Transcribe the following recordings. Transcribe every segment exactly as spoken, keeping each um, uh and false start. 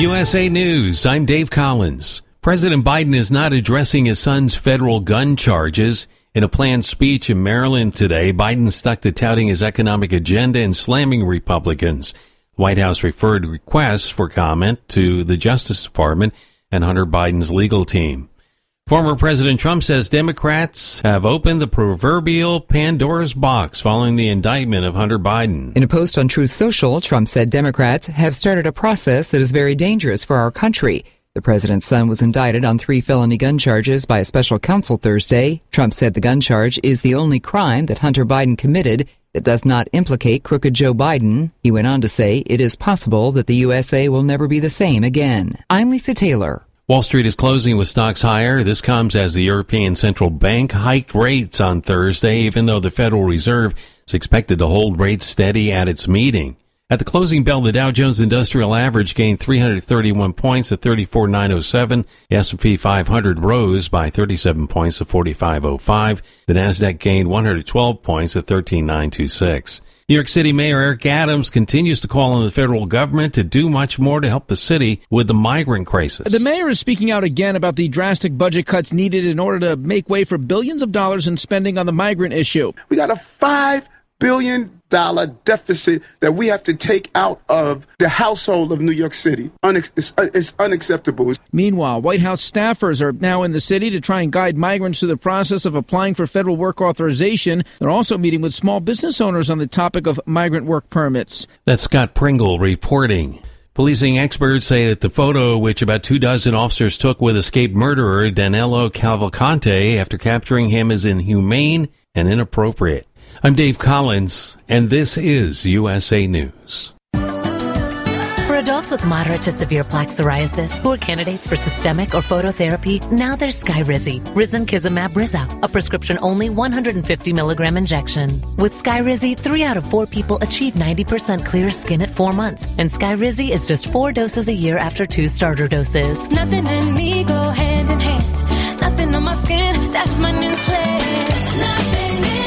U S A News. I'm Dave Collins. President Biden is not addressing his son's federal gun charges. In a planned speech in Maryland today, Biden stuck to touting his economic agenda and slamming Republicans. The White House referred requests for comment to the Justice Department and Hunter Biden's legal team. Former President Trump says Democrats have opened the proverbial Pandora's box following the indictment of Hunter Biden. In a post on Truth Social, Trump said Democrats have started a process that is very dangerous for our country. The president's son was indicted on three felony gun charges by a special counsel Thursday. Trump said the gun charge is the only crime that Hunter Biden committed that does not implicate crooked Joe Biden. He went on to say it is possible that the U S A will never be the same again. I'm Lisa Taylor. Wall Street is closing with stocks higher. This comes as the European Central Bank hiked rates on Thursday, even though the Federal Reserve is expected to hold rates steady at its meeting. At the closing bell, the Dow Jones Industrial Average gained three hundred thirty-one points to thirty-four thousand nine hundred seven. The S and P five hundred rose by thirty-seven points to forty-five oh five. The Nasdaq gained one hundred twelve points to thirteen thousand nine hundred twenty-six. New York City Mayor Eric Adams continues to call on the federal government to do much more to help the city with the migrant crisis. The mayor is speaking out again about the drastic budget cuts needed in order to make way for billions of dollars in spending on the migrant issue. We got a five billion dollar deficit that we have to take out of the household of New York City. Unex- it's, it's unacceptable. Meanwhile, White House staffers are now in the city to try and guide migrants through the process of applying for federal work authorization. They're also meeting with small business owners on the topic of migrant work permits. That's Scott Pringle reporting. Policing experts say that the photo, which about two dozen officers took with escaped murderer Danilo Cavalcante after capturing him, is inhumane and inappropriate. I'm Dave Collins, and this is U S A News. For adults with moderate to severe plaque psoriasis who are candidates for systemic or phototherapy, now there's Skyrizi, risankizumab Rizza, a prescription-only one hundred fifty milligram injection. With Skyrizi, three out of four people achieve ninety percent clear skin at four months, and Skyrizi is just four doses a year after two starter doses. Nothing in me go hand in hand. Nothing on my skin, that's my new plan. Nothing is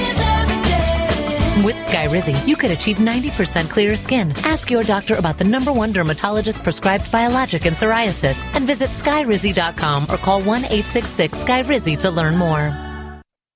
With Skyrizi, you could achieve ninety percent clearer skin. Ask your doctor about the number one dermatologist prescribed biologic in psoriasis and visit Skyrizi dot com or call one eight six six Skyrizi to learn more.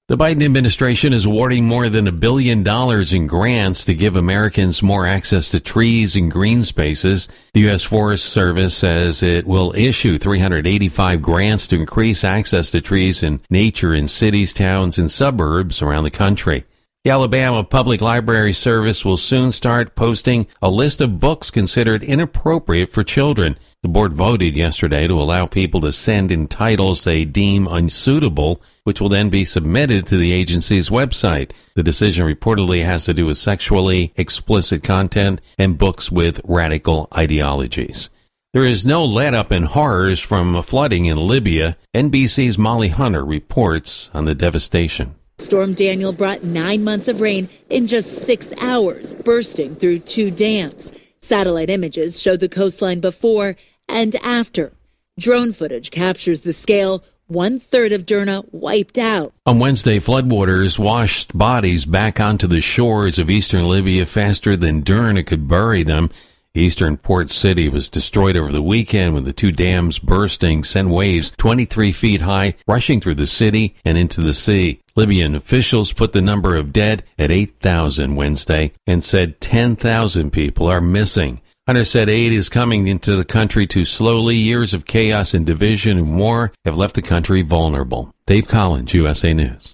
The Biden administration is awarding more than a billion dollars in grants to give Americans more access to trees and green spaces. The U S Forest Service says it will issue three hundred eighty-five grants to increase access to trees and nature in cities, towns, and suburbs around the country. The Alabama Public Library Service will soon start posting a list of books considered inappropriate for children. The board voted yesterday to allow people to send in titles they deem unsuitable, which will then be submitted to the agency's website. The decision reportedly has to do with sexually explicit content and books with radical ideologies. There is no let-up in horrors from flooding in Libya. N B C's Molly Hunter reports on the devastation. Storm Daniel brought nine months of rain in just six hours, bursting through two dams. Satellite images show the coastline before and after. Drone footage captures the scale one third of Derna wiped out. On Wednesday, floodwaters washed bodies back onto the shores of eastern Libya faster than Derna could bury them. Eastern port city was destroyed over the weekend when the two dams bursting sent waves twenty-three feet high rushing through the city and into the sea. Libyan officials put the number of dead at eight thousand Wednesday and said ten thousand people are missing. Hunter said aid is coming into the country too slowly. Years of chaos and division and war have left the country vulnerable. Dave Collins, U S A News.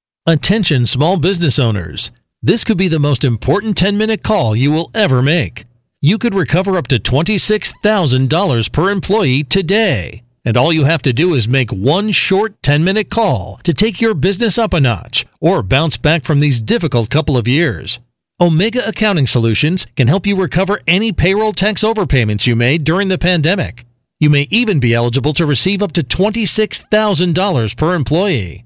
Attention small business owners. This could be the most important ten-minute call you will ever make. You could recover up to twenty-six thousand dollars per employee today. And all you have to do is make one short ten-minute call to take your business up a notch or bounce back from these difficult couple of years. Omega Accounting Solutions can help you recover any payroll tax overpayments you made during the pandemic. You may even be eligible to receive up to twenty-six thousand dollars per employee.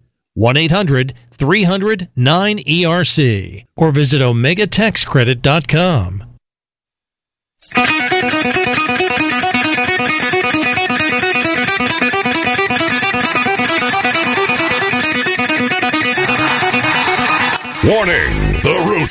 one eight hundred three hundred nine E R C or visit omega tax credit dot com. Warning! The Root,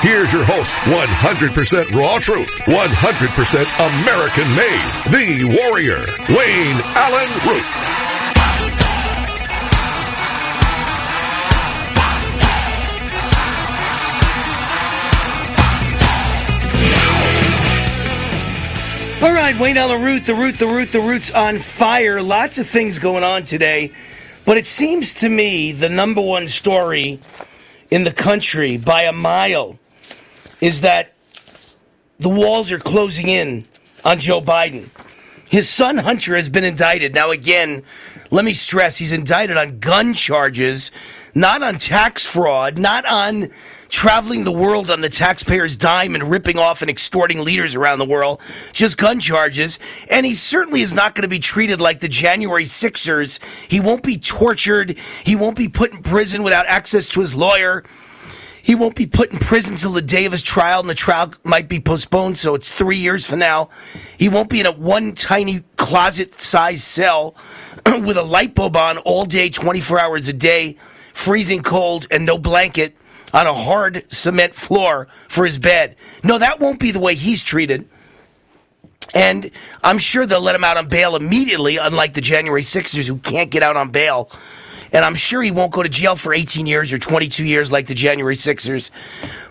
Here's your host, one hundred percent raw truth, one hundred percent American-made, the warrior, Wayne Allyn Root. All right, Wayne Allyn Root, the Root, the Root, the Root's on fire. Lots of things going on today, but it seems to me the number one story in the country by a mile is that the walls are closing in on Joe Biden. His son, Hunter, has been indicted. Now, again, let me stress, he's indicted on gun charges, not on tax fraud, not on traveling the world on the taxpayer's dime and ripping off and extorting leaders around the world, just gun charges. And he certainly is not going to be treated like the January sixers. He won't be tortured. He won't be put in prison without access to his lawyer. He won't be put in prison till the day of his trial, and the trial might be postponed, so it's three years from now. He won't be in a one tiny closet-sized cell with a light bulb on all day, twenty-four hours a day, freezing cold and no blanket on a hard cement floor for his bed. No, that won't be the way he's treated. And I'm sure they'll let him out on bail immediately, unlike the January sixers who can't get out on bail. And I'm sure he won't go to jail for eighteen years or twenty-two years like the January sixers.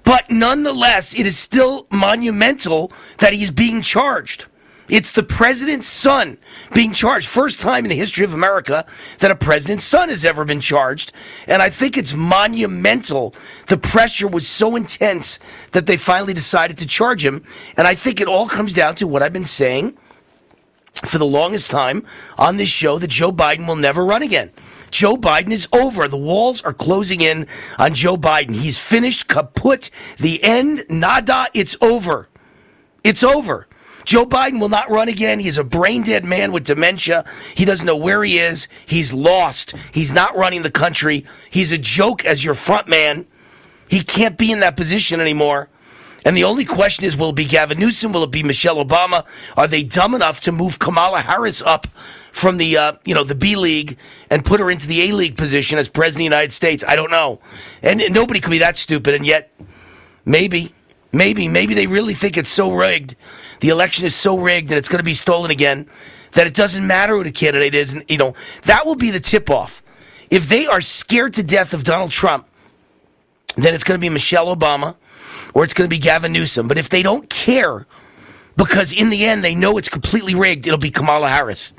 But nonetheless, it is still monumental that he's being charged. It's the president's son being charged. First time in the history of America that a president's son has ever been charged. And I think it's monumental. The pressure was so intense that they finally decided to charge him. And I think it all comes down to what I've been saying for the longest time on this show, that Joe Biden will never run again. Joe Biden is over. The walls are closing in on Joe Biden. He's finished, kaput, the end, nada, it's over. It's over. Joe Biden will not run again. He's a brain-dead man with dementia. He doesn't know where he is. He's lost. He's not running the country. He's a joke as your front man. He can't be in that position anymore. And the only question is, will it be Gavin Newsom? Will it be Michelle Obama? Are they dumb enough to move Kamala Harris up from the uh, you know the B League and put her into the A League position as President of the United States? I don't know. And nobody could be that stupid, and yet maybe, maybe, maybe they really think it's so rigged, the election is so rigged and it's going to be stolen again, that it doesn't matter who the candidate is. And, you know, that will be the tip-off. If they are scared to death of Donald Trump, then it's going to be Michelle Obama or it's going to be Gavin Newsom. But if they don't care, because in the end they know it's completely rigged, it'll be Kamala Harris.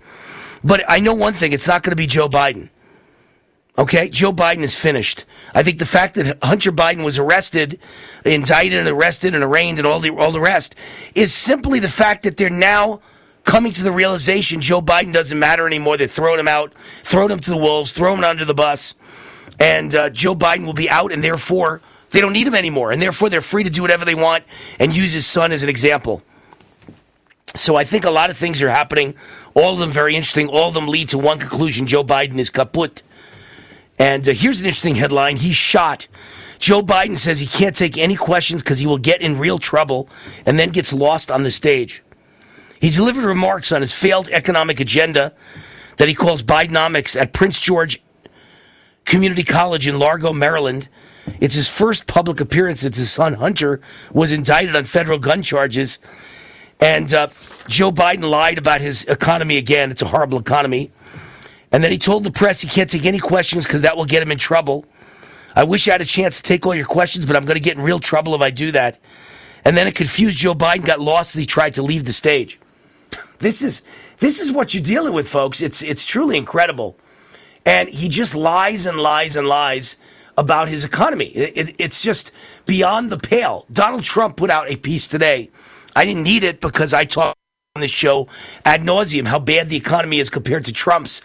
But I know one thing, it's not going to be Joe Biden. Okay, Joe Biden is finished. I think the fact that Hunter Biden was arrested, indicted and arrested and arraigned and all the all the rest is simply the fact that they're now coming to the realization Joe Biden doesn't matter anymore. They're throwing him out, throwing him to the wolves, throwing him under the bus. And uh, Joe Biden will be out, and therefore they don't need him anymore. And therefore they're free to do whatever they want and use his son as an example. So I think a lot of things are happening. All of them very interesting. All of them lead to one conclusion. Joe Biden is kaput. And uh, here's an interesting headline. He's shot. Joe Biden says he can't take any questions because he will get in real trouble and then gets lost on the stage. He delivered remarks on his failed economic agenda that he calls Bidenomics at Prince George Community College in Largo, Maryland. It's his first public appearance since his son Hunter was indicted on federal gun charges. And uh, Joe Biden lied about his economy again. It's a horrible economy. And then he told the press he can't take any questions because that will get him in trouble. I wish I had a chance to take all your questions, but I'm going to get in real trouble if I do that. And then it confused Joe Biden, got lost as he tried to leave the stage. This is this is what you're dealing with, folks. It's it's truly incredible. And he just lies and lies and lies about his economy. It, it, it's just beyond the pale. Donald Trump put out a piece today. I didn't need it because I talked on this show ad nauseum how bad the economy is compared to Trump's.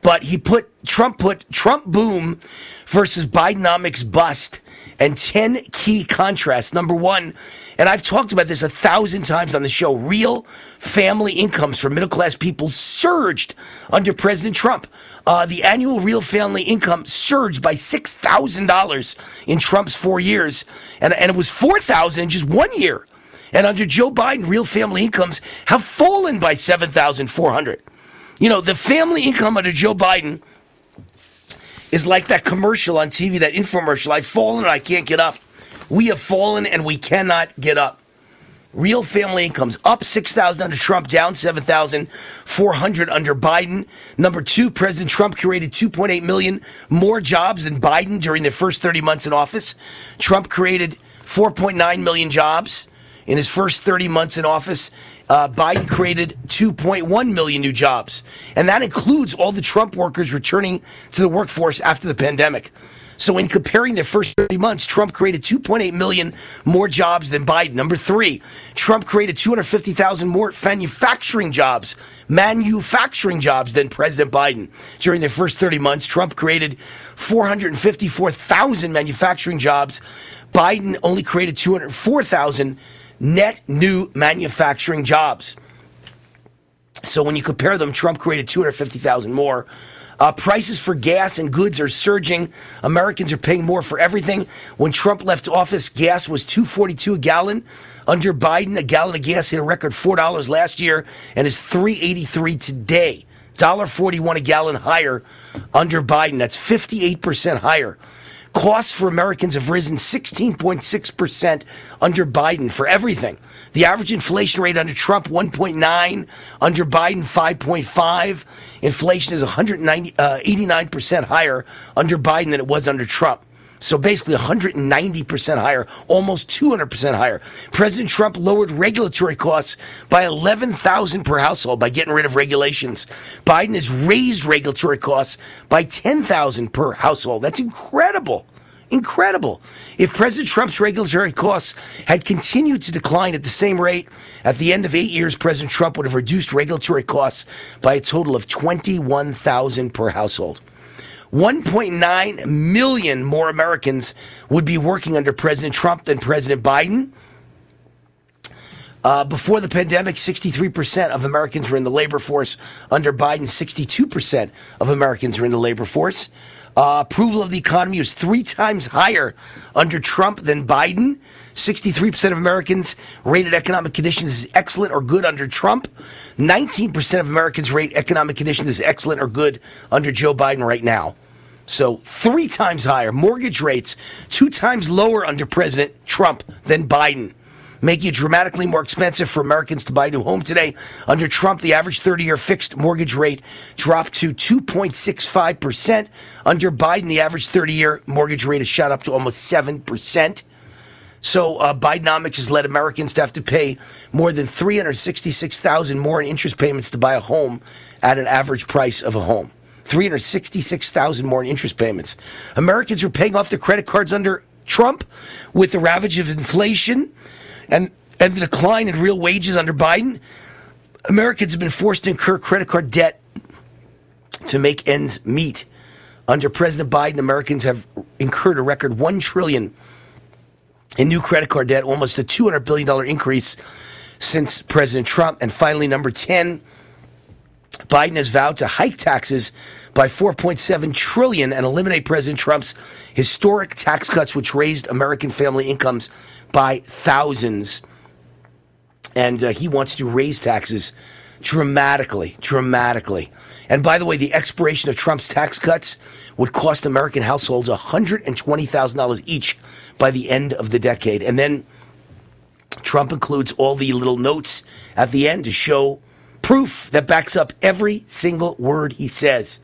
But he put Trump put Trump boom versus Bidenomics bust and ten key contrasts. Number one, and I've talked about this a thousand times on the show, real family incomes for middle-class people surged under President Trump. Uh, the annual real family income surged by six thousand dollars in Trump's four years, and, and it was four thousand dollars in just one year. And under Joe Biden, real family incomes have fallen by seven thousand four hundred dollars. You know, the family income under Joe Biden is like that commercial on T V, that infomercial, I've fallen and I can't get up. We have fallen and we cannot get up. Real family incomes up six thousand under Trump, down seven thousand four hundred under Biden. Number two, President Trump created two point eight million more jobs than Biden during their first thirty months in office. Trump created four point nine million jobs in his first thirty months in office. Uh, Biden created two point one million new jobs. And that includes all the Trump workers returning to the workforce after the pandemic. So in comparing their first thirty months, Trump created two point eight million more jobs than Biden. Number three, Trump created two hundred fifty thousand more manufacturing jobs, manufacturing jobs than President Biden. During their first thirty months, Trump created four hundred fifty-four thousand manufacturing jobs. Biden only created two hundred four thousand net new manufacturing jobs. So when you compare them, Trump created two hundred fifty thousand more. Uh, prices for gas and goods are surging. Americans are paying more for everything. When Trump left office, gas was two forty-two a gallon. Under Biden, a gallon of gas hit a record four dollars last year and is three eighty-three today. one forty-one a gallon higher under Biden. That's fifty-eight percent higher. Costs for Americans have risen sixteen point six percent under Biden for everything. The average inflation rate under Trump, one point nine. Under Biden, five point five. Inflation is one hundred eighty-nine percent higher under Biden than it was under Trump. So basically one hundred ninety percent higher, almost two hundred percent higher. President Trump lowered regulatory costs by eleven thousand dollars per household by getting rid of regulations. Biden has raised regulatory costs by ten thousand dollars per household. That's incredible. Incredible. If President Trump's regulatory costs had continued to decline at the same rate, at the end of eight years, President Trump would have reduced regulatory costs by a total of twenty-one thousand dollars per household. one point nine million more Americans would be working under President Trump than President Biden. Uh, before the pandemic, sixty-three percent of Americans were in the labor force. Under Biden, sixty-two percent of Americans were in the labor force. Uh, approval of the economy was three times higher under Trump than Biden. sixty-three percent of Americans rated economic conditions as excellent or good under Trump. nineteen percent of Americans rate economic conditions as excellent or good under Joe Biden right now. So three times higher. Mortgage rates two times lower under President Trump than Biden, making it dramatically more expensive for Americans to buy a new home today. Under Trump, the average thirty-year fixed mortgage rate dropped to two point six five percent. Under Biden, the average thirty-year mortgage rate has shot up to almost seven percent. So uh, Bidenomics has led Americans to have to pay more than three hundred sixty-six thousand dollars more in interest payments to buy a home at an average price of a home. three hundred sixty-six thousand dollars more in interest payments. Americans were paying off their credit cards under Trump with the ravage of inflation and and the decline in real wages under Biden. Americans have been forced to incur credit card debt to make ends meet. Under President Biden, Americans have incurred a record one trillion dollars in new credit card debt, almost a two hundred billion dollars increase since President Trump. And finally, number ten, Biden has vowed to hike taxes by four point seven trillion dollars and eliminate President Trump's historic tax cuts, which raised American family incomes by thousands. And uh, he wants to raise taxes dramatically, dramatically. And by the way, the expiration of Trump's tax cuts would cost American households one hundred twenty thousand dollars each by the end of the decade. And then Trump includes all the little notes at the end to show proof that backs up every single word he says.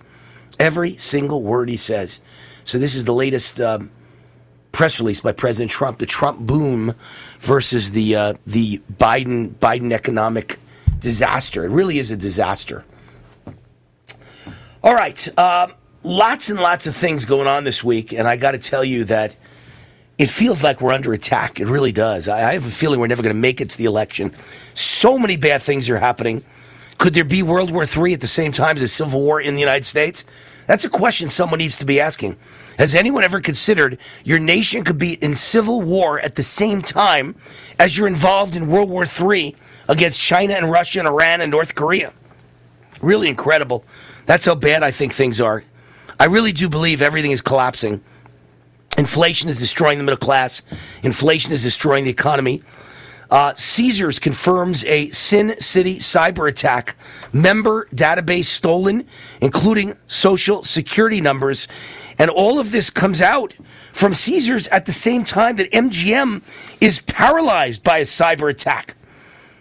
Every single word he says. So this is the latest um, press release by President Trump, the Trump boom versus the uh, the Biden Biden economic disaster. It really is a disaster. All right, uh, lots and lots of things going on this week, and I got to tell you that it feels like we're under attack. It really does. I, I have a feeling we're never going to make it to the election. So many bad things are happening. Could there be World War Three at the same time as a civil war in the United States? That's a question someone needs to be asking. Has anyone ever considered your nation could be in civil war at the same time as you're involved in World War Three against China and Russia and Iran and North Korea? Really incredible. That's how bad I think things are. I really do believe everything is collapsing. Inflation is destroying the middle class. Inflation is destroying the economy. Uh, Caesars confirms a Sin City cyber attack, member database stolen, including social security numbers. And all of this comes out from Caesars at the same time that M G M is paralyzed by a cyber attack.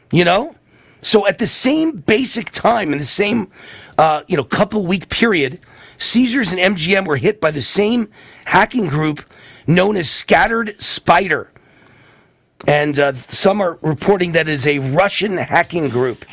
You know? So at the same basic time, in the same uh, you know, couple week period, Caesars and M G M were hit by the same hacking group known as Scattered Spider. And uh, some are reporting that it is a Russian hacking group.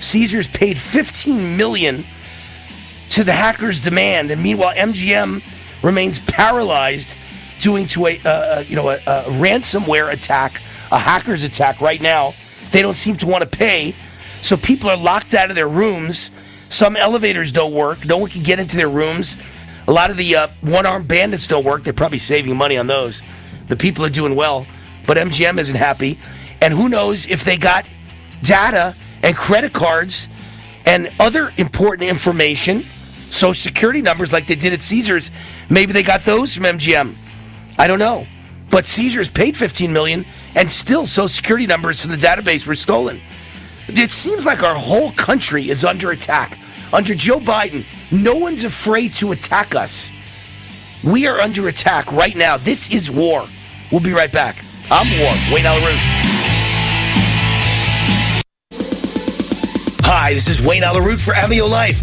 Caesars paid fifteen million dollars to the hackers' demand, and meanwhile M G M remains paralyzed due to a uh, you know a, a ransomware attack, a hacker's attack right now. They don't seem to want to pay, so people are locked out of their rooms. Some elevators don't work. No one can get into their rooms. A lot of the uh, one-armed bandits don't work. They're probably saving money on those. The people are doing well, but M G M isn't happy. And who knows if they got data and credit cards and other important information, social security numbers like they did at Caesars. Maybe they got those from M G M. I don't know. But Caesars paid fifteen million dollars, and still social security numbers from the database were stolen. It seems like our whole country is under attack. Under Joe Biden, no one's afraid to attack us. We are under attack right now. This is war. We'll be right back. I'm War, Wayne Allyn Root. Hi, this is Wayne Allyn Root for Ameo Life.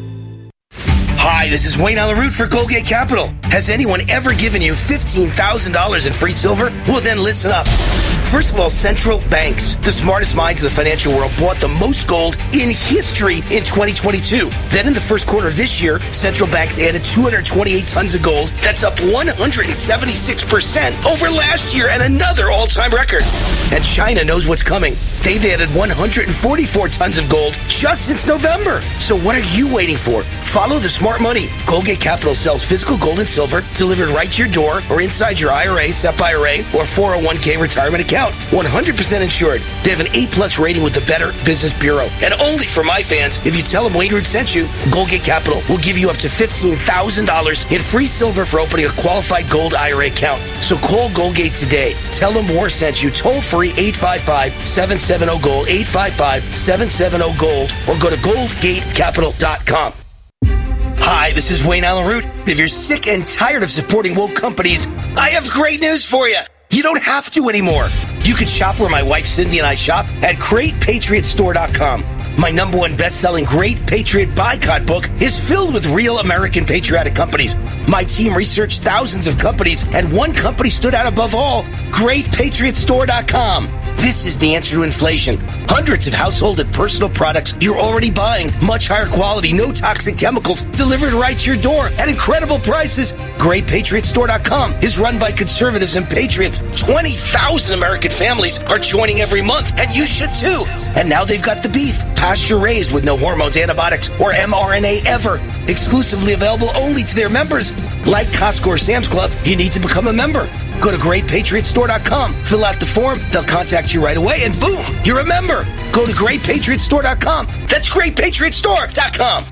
Hi, this is Wayne Allyn Root for Goldgate Capital. Has anyone ever given you fifteen thousand dollars in free silver? Well, then listen up. First of all, central banks, the smartest minds of the financial world, bought the most gold in history in twenty twenty-two. Then in the first quarter of this year, central banks added two hundred twenty-eight tons of gold. That's up one hundred seventy-six percent over last year and another all-time record. And China knows what's coming. They've added one hundred forty-four tons of gold just since November. So what are you waiting for? Follow the smart money. Goldgate Capital sells physical gold and silver delivered right to your door or inside your I R A, SEP I R A, or four oh one k retirement account. one hundred percent insured. They have an A-plus rating with the Better Business Bureau. And only for my fans, if you tell them Wayne Root sent you, Goldgate Capital will give you up to fifteen thousand dollars in free silver for opening a qualified gold I R A account. So call Goldgate today. Tell them W A R sent you. Toll free eight five five, seven seven seven seven seven zero gold, eight five five, seven seven zero gold, or go to goldgate capital dot com. Hi, this is Wayne Allyn Root. If you're sick and tired of supporting woke companies, I have great news for you. You don't have to anymore. You can shop where my wife Cindy and I shop at great patriot store dot com. My number one best-selling Great Patriot Boycott book is filled with real American patriotic companies. My team researched thousands of companies, and one company stood out above all, great patriot store dot com. This is the answer to inflation. Hundreds of household and personal products you're already buying, much higher quality, no toxic chemicals, delivered right to your door at incredible prices. great patriot store dot com is run by conservatives and patriots. twenty thousand American families are joining every month, and you should too. And now they've got the beef, pasture-raised with no hormones, antibiotics, or mRNA ever. Exclusively available only to their members. Like Costco or Sam's Club, you need to become a member. Go to great patriot store dot com, fill out the form, they'll contact you right away, and boom, you're a member. Go to great patriot store dot com. That's great patriot store dot com.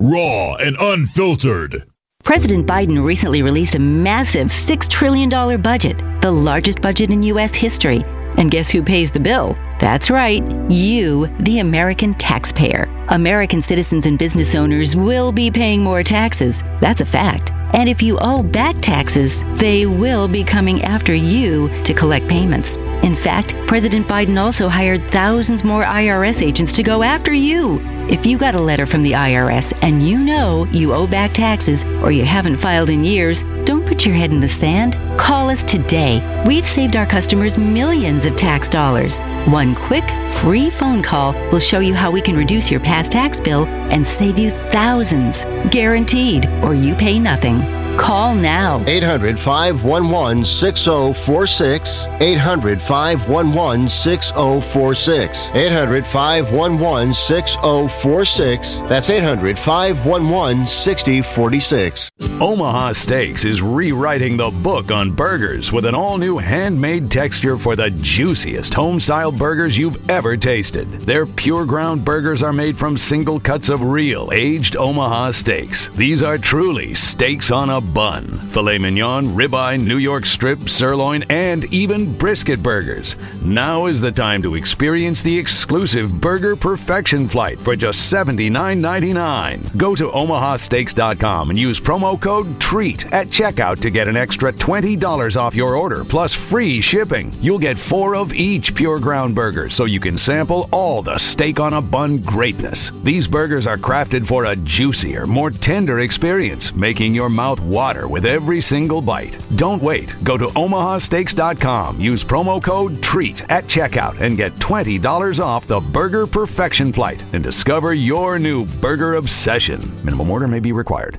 Raw and unfiltered. President Biden recently released a massive six trillion dollars budget, the largest budget in U S history. And guess who pays the bill? That's right, you, the American taxpayer. American citizens and business owners will be paying more taxes. That's a fact. And if you owe back taxes, they will be coming after you to collect payments. In fact, President Biden also hired thousands more I R S agents to go after you. If you got a letter from the I R S and you know you owe back taxes or you haven't filed in years, don't put your head in the sand. Call us today. We've saved our customers millions of tax dollars. One quick, free phone call will show you how we can reduce your past tax bill and save you thousands. Guaranteed, or you pay nothing. Call now. eight hundred, five one one, six zero four six. eight hundred, five one one, six zero four six. eight hundred, five one one, six zero four six. That's eight hundred, five one one, six zero four six. Omaha Steaks is rewriting the book on burgers with an all-new handmade texture for the juiciest home-style burgers you've ever tasted. Their pure ground burgers are made from single cuts of real, aged Omaha Steaks. These are truly steaks on a bun. Filet mignon, ribeye, New York strip, sirloin, and even brisket burgers. Now is the time to experience the exclusive Burger Perfection Flight for just seventy-nine ninety-nine. Go to omaha steaks dot com and use promo code TREAT at checkout to get an extra twenty dollars off your order plus free shipping. You'll get four of each pure ground burger so you can sample all the steak on a bun greatness. These burgers are crafted for a juicier, more tender experience, making your mouth water with every single bite. Don't wait. Go to omaha steaks dot com. Use promo code TREAT at checkout and get twenty dollars off the Burger Perfection Flight and discover your new burger obsession. Minimum order may be required.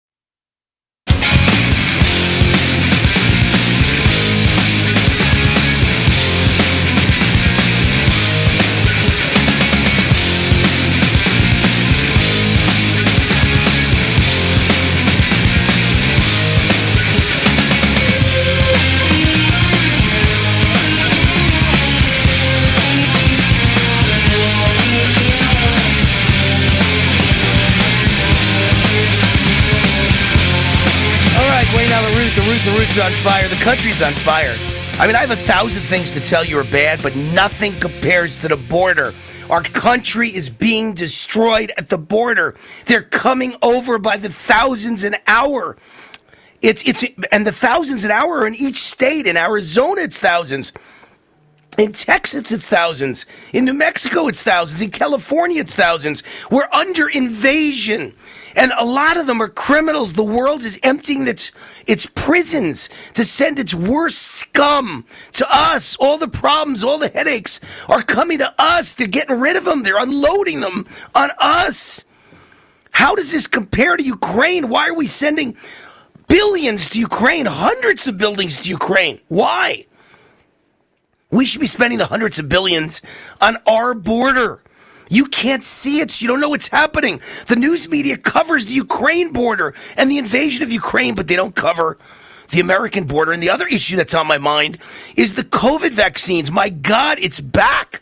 Root, the Root, the Root's on fire. The country's on fire. I mean, I have a thousand things to tell you are bad, but nothing compares to the border. Our country is being destroyed at the border. They're coming over by the thousands an hour. It's it's and the thousands an hour are in each state. In Arizona, it's thousands. In Texas, it's thousands. In New Mexico, it's thousands. In California, it's thousands. We're under invasion. And a lot of them are criminals. The world is emptying its its prisons to send its worst scum to us. All the problems, all the headaches are coming to us. They're getting rid of them. They're unloading them on us. How does this compare to Ukraine? Why are we sending billions to Ukraine, hundreds of billions to Ukraine? Why? We should be spending the hundreds of billions on our border. You can't see it. So you don't know what's happening. The news media covers the Ukraine border and the invasion of Ukraine, but they don't cover the American border. And the other issue that's on my mind is the COVID vaccines. My God, it's back.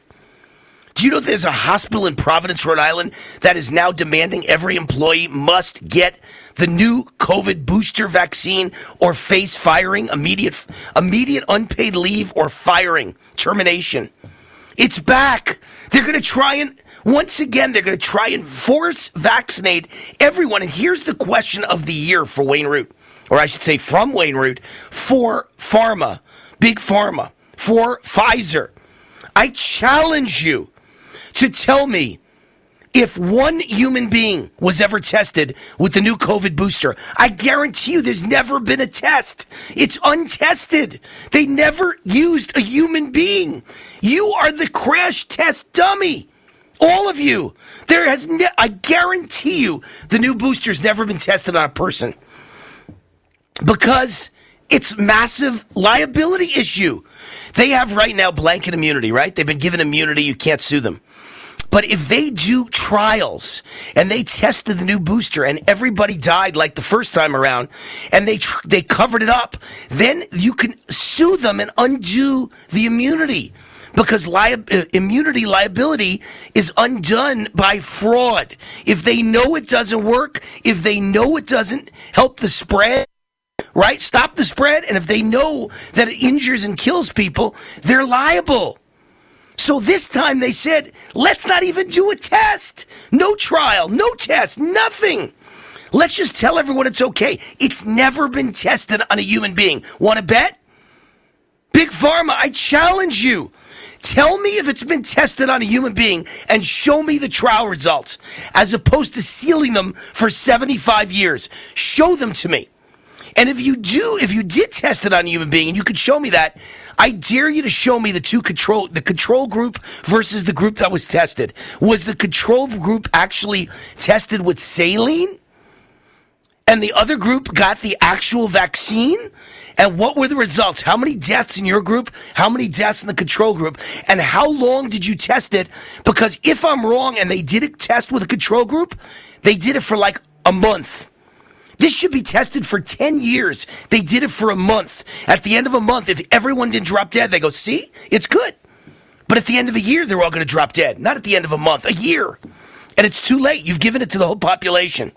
Do you know there's a hospital in Providence, Rhode Island, that is now demanding every employee must get the new COVID booster vaccine or face firing, immediate, immediate unpaid leave or firing, termination? It's back. They're going to try and... Once again, they're going to try and force vaccinate everyone. And here's the question of the year for Wayne Root, or I should say from Wayne Root, for pharma, big pharma, for Pfizer. I challenge you to tell me if one human being was ever tested with the new COVID booster. I guarantee you there's never been a test. It's untested. They never used a human being. You are the crash test dummy. All of you. There has ne- I guarantee you the new booster's never been tested on a person. Because it's massive liability issue. They have right now blanket immunity, right? They've been given immunity, you can't sue them. But if they do trials and they tested the new booster and everybody died like the first time around and they tr- they covered it up, then you can sue them and undo the immunity. Because lia- immunity liability is undone by fraud. If they know it doesn't work, if they know it doesn't help the spread, right? Stop the spread. And if they know that it injures and kills people, they're liable. So this time they said, let's not even do a test. No trial, no test, nothing. Let's just tell everyone it's okay. It's never been tested on a human being. Want to bet? Big Pharma, I challenge you. Tell me if it's been tested on a human being and show me the trial results as opposed to sealing them for seventy-five years. Show them to me. And if you do, if you did test it on a human being and you could show me that, I dare you to show me the two control, the control group versus the group that was tested. Was the control group actually tested with saline? And the other group got the actual vaccine? And what were the results? How many deaths in your group? How many deaths in the control group? And how long did you test it? Because if I'm wrong and they did a test with a control group, they did it for like a month. This should be tested for ten years. They did it for a month. At the end of a month, if everyone didn't drop dead, they go, see, it's good. But at the end of a year, they're all going to drop dead. Not at the end of a month, a year. And it's too late. You've given it to the whole population.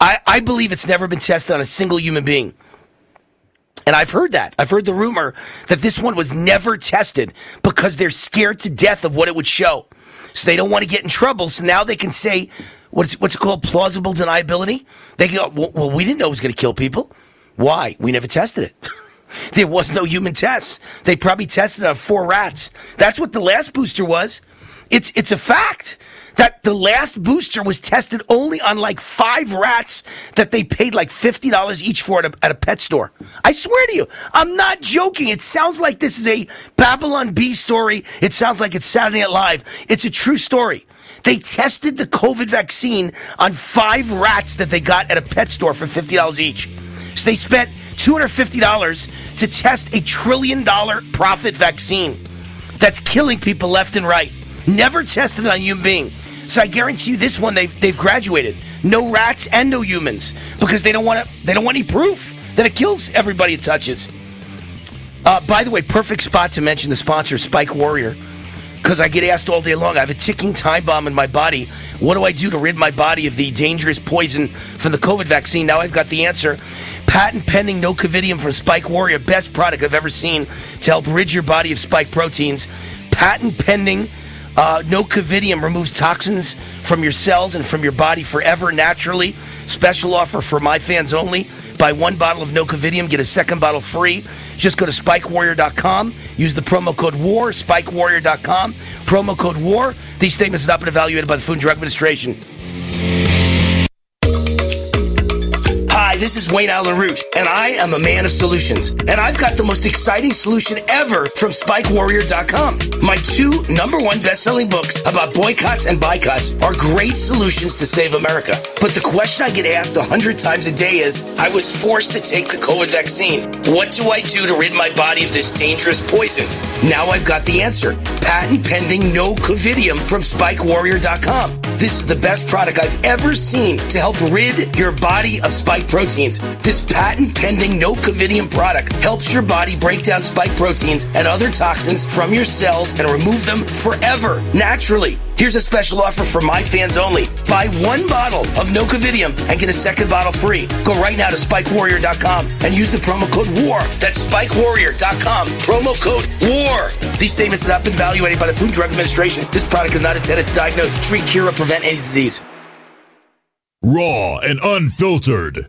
I, I believe it's never been tested on a single human being. And I've heard that. I've heard the rumor that this one was never tested because they're scared to death of what it would show. So they don't want to get in trouble. So now they can say, what's what's called plausible deniability? They go, well, well we didn't know it was going to kill people. Why? We never tested it. There was no human test. They probably tested it on four rats. That's what the last booster was. It's it's a fact that the last booster was tested only on like five rats that they paid like fifty dollars each for at a, at a pet store. I swear to you, I'm not joking. It sounds like this is a Babylon Bee story. It sounds like it's Saturday Night Live. It's a true story. They tested the COVID vaccine on five rats that they got at a pet store for fifty dollars each. So they spent two hundred fifty dollars to test a trillion dollar profit vaccine that's killing people left and right. Never tested on a human being. So I guarantee you this one they've they've graduated. No rats and no humans. Because they don't want to they don't want any proof that it kills everybody it touches. Uh, by the way, perfect spot to mention the sponsor, Spike Warrior. Because I get asked all day long. I have a ticking time bomb in my body What do I do to rid my body of the dangerous poison from the COVID vaccine? Now I've got the answer. Patent pending nocovidium from Spike Warrior, best product I've ever seen to help rid your body of spike proteins. Patent pending uh, nocovidium removes toxins from your cells and from your body forever naturally. Special offer for my fans only. Buy one bottle of nocovidium, get a second bottle free. Just go to spike warrior dot com. Use the promo code WAR, spike warrior dot com. Promo code WAR. These statements have not been evaluated by the Food and Drug Administration. Hi, this is Wayne Allyn Root, and I am a man of solutions. And I've got the most exciting solution ever from spike warrior dot com. My two number one best-selling books about boycotts and boycotts are great solutions to save America. But the question I get asked a hundred times a day is, I was forced to take the COVID vaccine. What do I do to rid my body of this dangerous poison? Now I've got the answer. Patent pending nocovidium from spike warrior dot com. This is the best product I've ever seen to help rid your body of spike proteins. This patent pending nocovidium product helps your body break down spike proteins and other toxins from your cells and remove them forever, naturally. Here's a special offer for my fans only. Buy one bottle of nocovidium and get a second bottle free. Go right now to spike warrior dot com and use the promo code WAR. That's spike warrior dot com. Promo code WAR. These statements have not been evaluated by the Food and Drug Administration. This product is not intended to diagnose, treat, cure, or prevent any disease. Raw and unfiltered.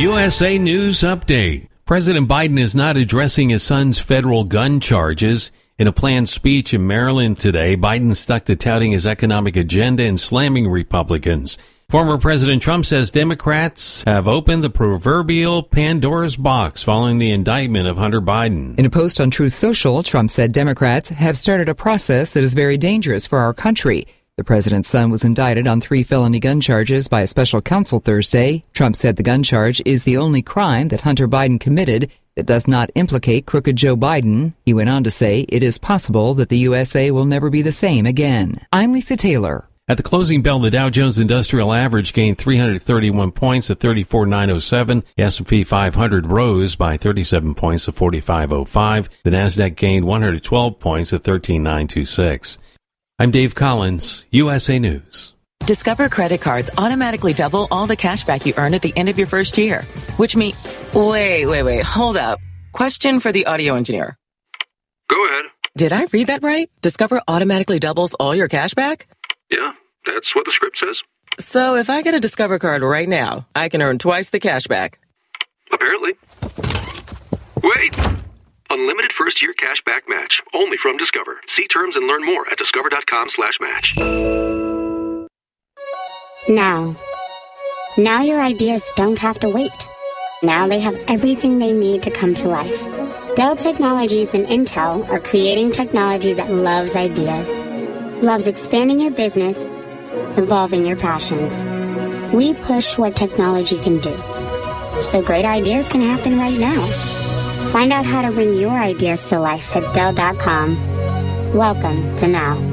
U S A News Update. President Biden is not addressing his son's federal gun charges. In a planned speech in Maryland today, Biden stuck to touting his economic agenda and slamming Republicans. Former President Trump says Democrats have opened the proverbial Pandora's box following the indictment of Hunter Biden. In a post on Truth Social, Trump said Democrats have started a process that is very dangerous for our country. The president's son was indicted on three felony gun charges by a special counsel Thursday. Trump said the gun charge is the only crime that Hunter Biden committed that does not implicate crooked Joe Biden. He went on to say it is possible that the U S A will never be the same again. I'm Lisa Taylor. At the closing bell, the Dow Jones Industrial Average gained three hundred thirty-one points to thirty-four thousand nine hundred seven. The S and P five hundred rose by thirty-seven points to forty-five oh five. The Nasdaq gained one hundred twelve points to thirteen thousand nine hundred twenty-six. I'm Dave Collins, U S A News. Discover credit cards automatically double all the cash back you earn at the end of your first year, which means... Wait, wait, wait, hold up. Question for the audio engineer. Go ahead. Did I read that right? Discover automatically doubles all your cash back? Yeah, that's what the script says. So if I get a Discover card right now, I can earn twice the cash back. Apparently. Wait! Unlimited first-year cash back match, only from Discover. See terms and learn more at discover.com slash match. Now. Now your ideas don't have to wait. Now they have everything they need to come to life. Dell Technologies and Intel are creating technology that loves ideas, loves expanding your business, evolving your passions. We push what technology can do, so great ideas can happen right now. Find out how to bring your ideas to life at Dell dot com. Welcome to Now.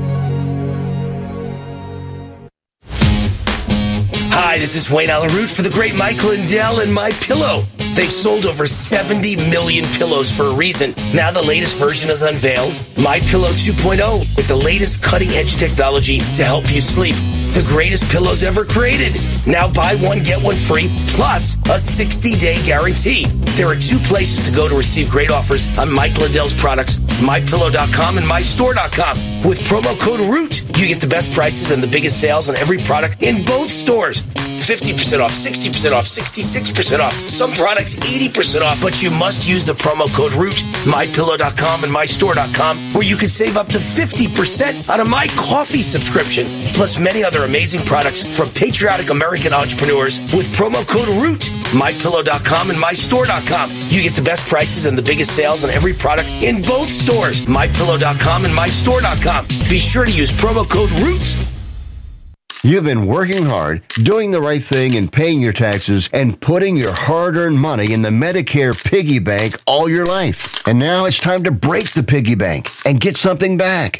Hi, this is Wayne Allyn Root for the great Mike Lindell and My Pillow. They've sold over seventy million pillows for a reason. Now the latest version is unveiled, MyPillow two point oh, with the latest cutting-edge technology to help you sleep. The greatest pillows ever created. Now buy one, get one free, plus a sixty-day guarantee. There are two places to go to receive great offers on Mike Lindell's products, My Pillow dot com and My Store dot com. With promo code ROOT, you get the best prices and the biggest sales on every product in both stores. fifty percent off, sixty percent off, sixty-six percent off. Some products eighty percent off, but you must use the promo code ROOT, My Pillow dot com and My Store dot com, where you can save up to fifty percent on a My Coffee subscription, plus many other amazing products from patriotic American entrepreneurs with promo code ROOT. My Pillow dot com and My Store dot com. You get the best prices and the biggest sales on every product in both stores. My Pillow dot com and My Store dot com. Be sure to use promo code ROOTS. You've been working hard, doing the right thing, and paying your taxes, and putting your hard-earned money in the Medicare piggy bank all your life. And now it's time to break the piggy bank and get something back.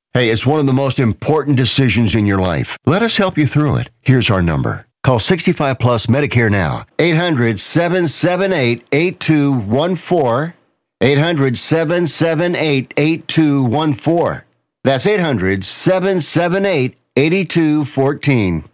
Hey, it's one of the most important decisions in your life. Let us help you through it. Here's our number. Call sixty-five Plus Medicare now. eight hundred, seven seven eight, eight two one four. eight hundred, seven seven eight, eight two one four. That's eight hundred, seven seven eight, eight two one four.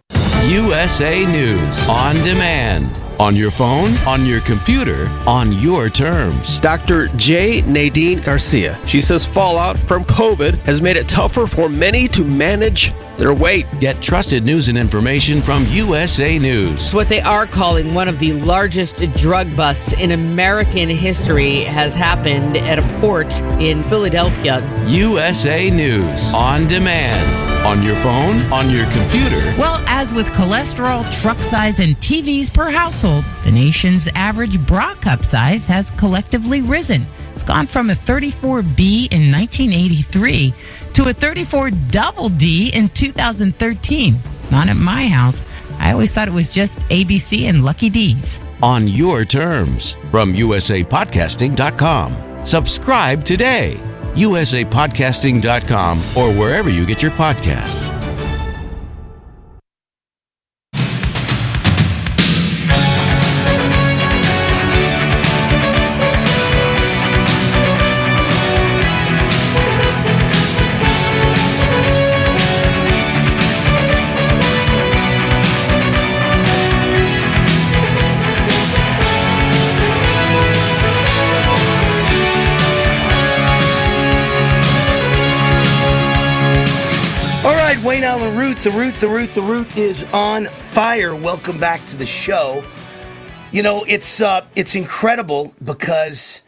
U S A News on demand. On your phone, on your computer, on your terms. Doctor J. Nadine Garcia. She says fallout from COVID has made it tougher for many to manage their weight. Get trusted news and information from U S A News. What they are calling one of the largest drug busts in American history has happened at a port in Philadelphia. U S A News on demand. On your phone, on your computer. Well, as with cholesterol, truck size, and T Vs per household, the nation's average bra cup size has collectively risen. It's gone from a thirty-four B in nineteen eighty-three to a thirty-four double D in two thousand thirteen. Not at my house. I always thought it was just A B C and Lucky D's. On your terms, from U S A Podcasting dot com. Subscribe today. U S A Podcasting dot com or wherever you get your podcasts. Wayne Allyn Root, the Root, the Root, the Root is on fire. Welcome back to the show. You know, it's uh, it's incredible because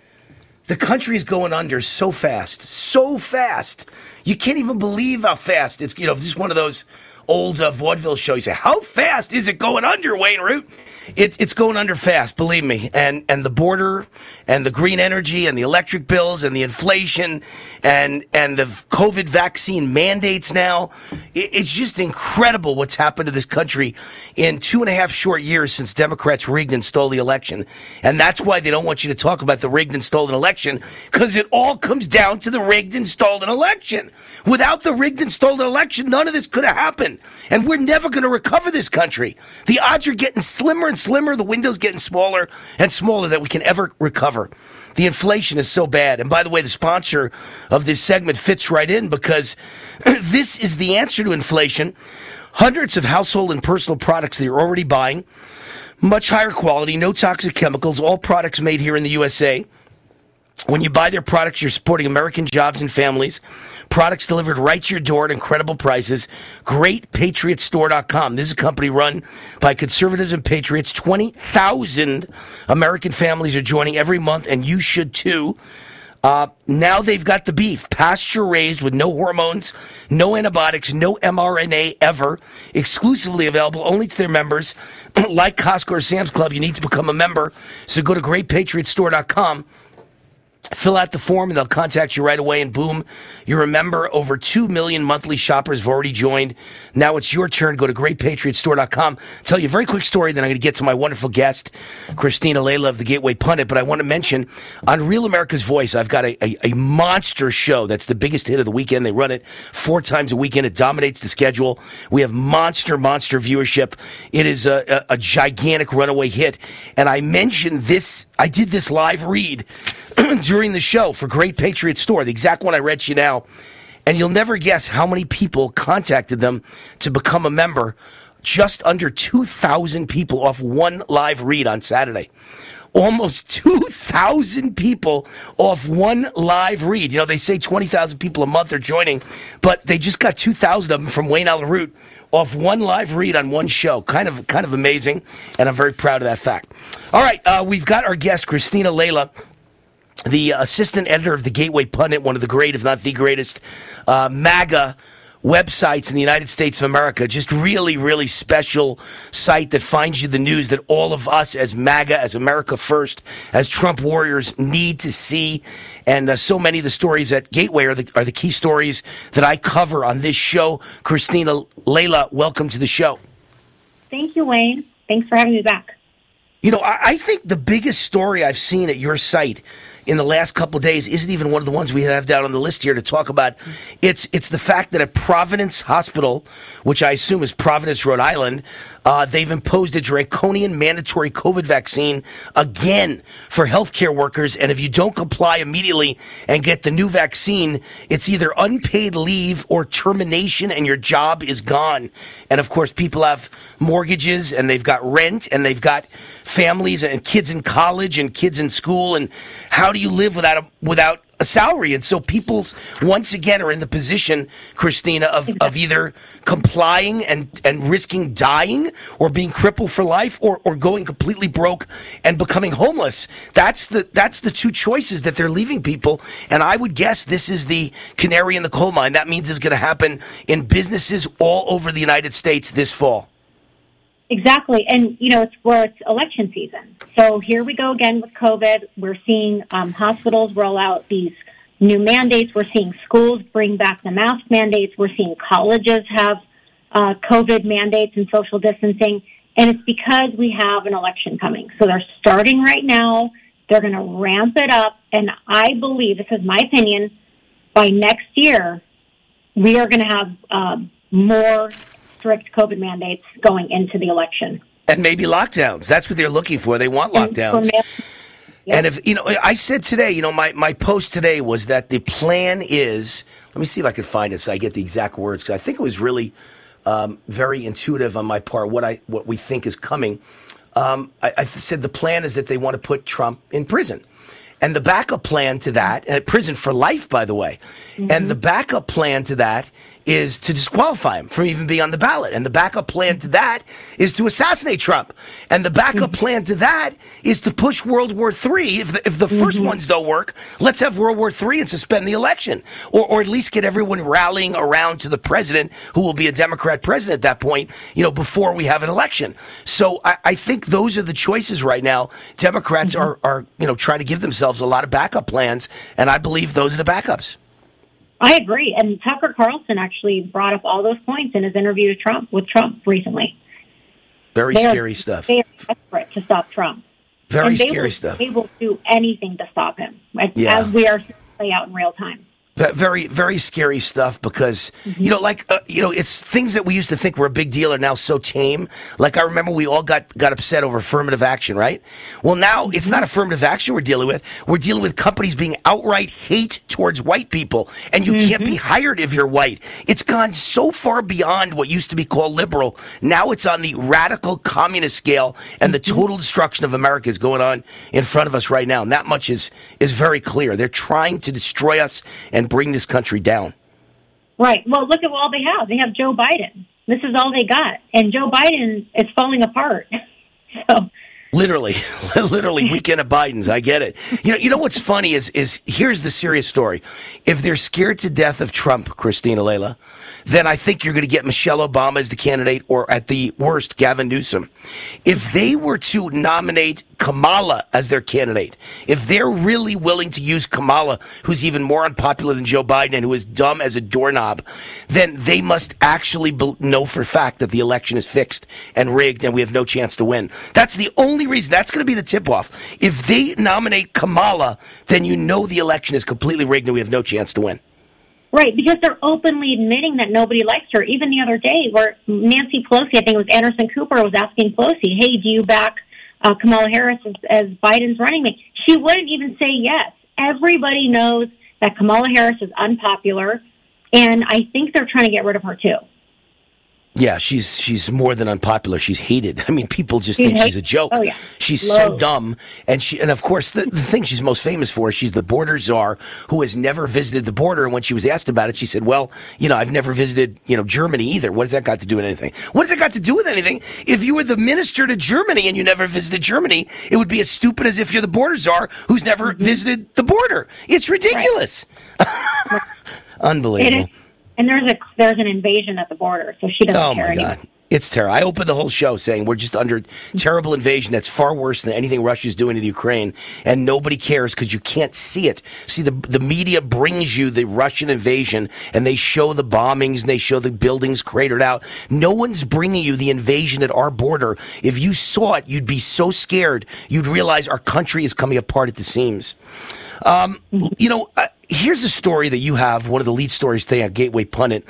the country's going under so fast, so fast. You can't even believe how fast it's. You know, just one of those old uh, vaudeville shows. You say, "How fast is it going under, Wayne Root?" It, it's going under fast, believe me. And and the border, and the green energy, and the electric bills, and the inflation, and and the COVID vaccine mandates. Now, it, it's just incredible what's happened to this country in two and a half short years since Democrats rigged and stole the election. And that's why they don't want you to talk about the rigged and stolen election, because it all comes down to the rigged and stolen election. Without the rigged and stolen election, none of this could have happened. And we're never going to recover this country. The odds are getting slimmer and slimmer. The window's getting smaller and smaller that we can ever recover. The inflation is so bad. And by the way, the sponsor of this segment fits right in because this is the answer to inflation. Hundreds of household and personal products that you're already buying. Much higher quality, no toxic chemicals, all products made here in the U S A. When you buy their products, you're supporting American jobs and families. Products delivered right to your door at incredible prices. Great Patriot Store dot com. This is a company run by conservatives and patriots. twenty thousand American families are joining every month, and you should too. Uh, now they've got the beef, pasture-raised with no hormones, no antibiotics, no M R N A ever, exclusively available only to their members. Like Costco or Sam's Club, you need to become a member. So go to Great Patriot Store dot com. Fill out the form and they'll contact you right away, and boom, you remember over two million monthly shoppers have already joined. Now it's your turn. Go to Great Patriot Store dot com. Tell you a very quick story, then I'm going to get to my wonderful guest, Christina Laila of the Gateway Pundit. But I want to mention, on Real America's Voice, I've got a, a, a monster show that's the biggest hit of the weekend. They run it four times a weekend. It dominates the schedule. We have monster, monster viewership. It is a, a, a gigantic runaway hit. And I mentioned this, I did this live read during the show for Great Patriot Store, the exact one I read to you now, and you'll never guess how many people contacted them to become a member. Just under two thousand people off one live read on Saturday. almost two thousand people off one live read. You know, they say twenty thousand people a month are joining, but they just got two thousand of them from Wayne Allyn Root off one live read on one show. Kind of kind of amazing, and I'm very proud of that fact. All right, uh, we've got our guest, Christina Laila, the assistant editor of the Gateway Pundit, one of the great, if not the greatest, uh, MAGA websites in the United States of America. Just really, really special site that finds you the news that all of us as MAGA, as America First, as Trump warriors need to see. And uh, so many of the stories at Gateway are the, are the key stories that I cover on this show. Christina Laila, welcome to the show. Thank you, Wayne. Thanks for having me back. You know, I, I think the biggest story I've seen at your site in the last couple of days isn't even one of the ones we have down on the list here to talk about. It's it's the fact that at Providence Hospital, which I assume is Providence, Rhode Island, uh, they've imposed a draconian mandatory COVID vaccine again for healthcare workers. And if you don't comply immediately and get the new vaccine, it's either unpaid leave or termination and your job is gone. And of course, people have mortgages and they've got rent and they've got families and kids in college and kids in school, and how How do you live without a, without a salary? And so people, once again, are in the position, Christina, of, exactly. of either complying and, and risking dying or being crippled for life, or, or going completely broke and becoming homeless. That's the that's the two choices that they're leaving people. And I would guess this is the canary in the coal mine. That means it's going to happen in businesses all over the United States this fall. Exactly. And, you know, it's, well, it's election season. So here we go again with COVID. We're seeing um, hospitals roll out these new mandates. We're seeing schools bring back the mask mandates. We're seeing colleges have uh, COVID mandates and social distancing. And it's because we have an election coming. So they're starting right now. They're going to ramp it up. And I believe, this is my opinion, by next year, we are going to have um, more strict COVID mandates going into the election. And maybe lockdowns. That's what they're looking for. They want lockdowns. Yep. And if, you know, I said today, you know, my, my post today was that the plan is, let me see if I can find it so I get the exact words, because I think it was really um, very intuitive on my part, what I what we think is coming. Um, I, I said the plan is that they want to put Trump in prison. And the backup plan to that, and prison for life, by the way, mm-hmm. and the backup plan to that is to disqualify him from even being on the ballot. And the backup plan to that is to assassinate Trump. And the backup mm-hmm. plan to that is to push World War Three. If the, if the mm-hmm. first ones don't work, let's have World War Three and suspend the election. Or, or at least get everyone rallying around to the president, who will be a Democrat president at that point, you know, before we have an election. So I, I think those are the choices right now. Democrats mm-hmm. are, are, you know, trying to give themselves a lot of backup plans, and I believe those are the backups. I agree. And Tucker Carlson actually brought up all those points in his interview to Trump with Trump recently. Very they scary are, stuff. They are desperate to stop Trump. Very scary will, stuff. They will do anything to stop him, as, yeah. as we are play out in real time. Very, very scary stuff, because, mm-hmm. you know, like, uh, you know, it's things that we used to think were a big deal are now so tame. Like, I remember we all got, got upset over affirmative action, right? Well, now mm-hmm. it's not affirmative action we're dealing with. We're dealing with companies being outright hate towards white people, and you mm-hmm. can't be hired if you're white. It's gone so far beyond what used to be called liberal. Now it's on the radical communist scale, and mm-hmm. the total destruction of America is going on in front of us right now. And that much is, is very clear. They're trying to destroy us and bring this country down. Right. Well, look at all they have. They have Joe Biden. This is all they got. And Joe Biden is falling apart. So. Literally, literally, weekend of Biden's. I get it. You know, you know what's funny is, is here's the serious story. If they're scared to death of Trump, Christina Laila, then I think you're going to get Michelle Obama as the candidate, or at the worst, Gavin Newsom. If they were to nominate Kamala as their candidate, if they're really willing to use Kamala, who's even more unpopular than Joe Biden and who is dumb as a doorknob, then they must actually know for a fact that the election is fixed and rigged and we have no chance to win. That's the only reason. That's going to be the tip-off. If they nominate Kamala, then you know the election is completely rigged and we have no chance to win. Right, because they're openly admitting that nobody likes her. Even the other day, where Nancy Pelosi, I think it was Anderson Cooper, was asking Pelosi, hey, do you back uh, Kamala Harris as, as Biden's running mate? She wouldn't even say yes. Everybody knows that Kamala Harris is unpopular, and I think they're trying to get rid of her, too. Yeah, she's she's more than unpopular. She's hated. I mean, people just she think hates- she's a joke. Oh, yeah. She's Love. so dumb. And she, and of course, the, the thing she's most famous for is she's the border czar who has never visited the border. And when she was asked about it, she said, well, you know, I've never visited, you know, Germany either. What has that got to do with anything? What has that got to do with anything? If you were the minister to Germany and you never visited Germany, it would be as stupid as if you're the border czar who's never mm-hmm. visited the border. It's ridiculous. Right. Unbelievable. And there's a there's an invasion at the border, so she doesn't oh care anymore. Oh, my God. Anymore. It's terrible. I opened the whole show saying we're just under terrible invasion that's far worse than anything Russia's doing to the Ukraine, and nobody cares because you can't see it. See, the the media brings you the Russian invasion, and they show the bombings, and they show the buildings cratered out. No one's bringing you the invasion at our border. If you saw it, you'd be so scared. You'd realize our country is coming apart at the seams. Um, you know... I, Here's a story that you have, one of the lead stories today on Gateway Pundit,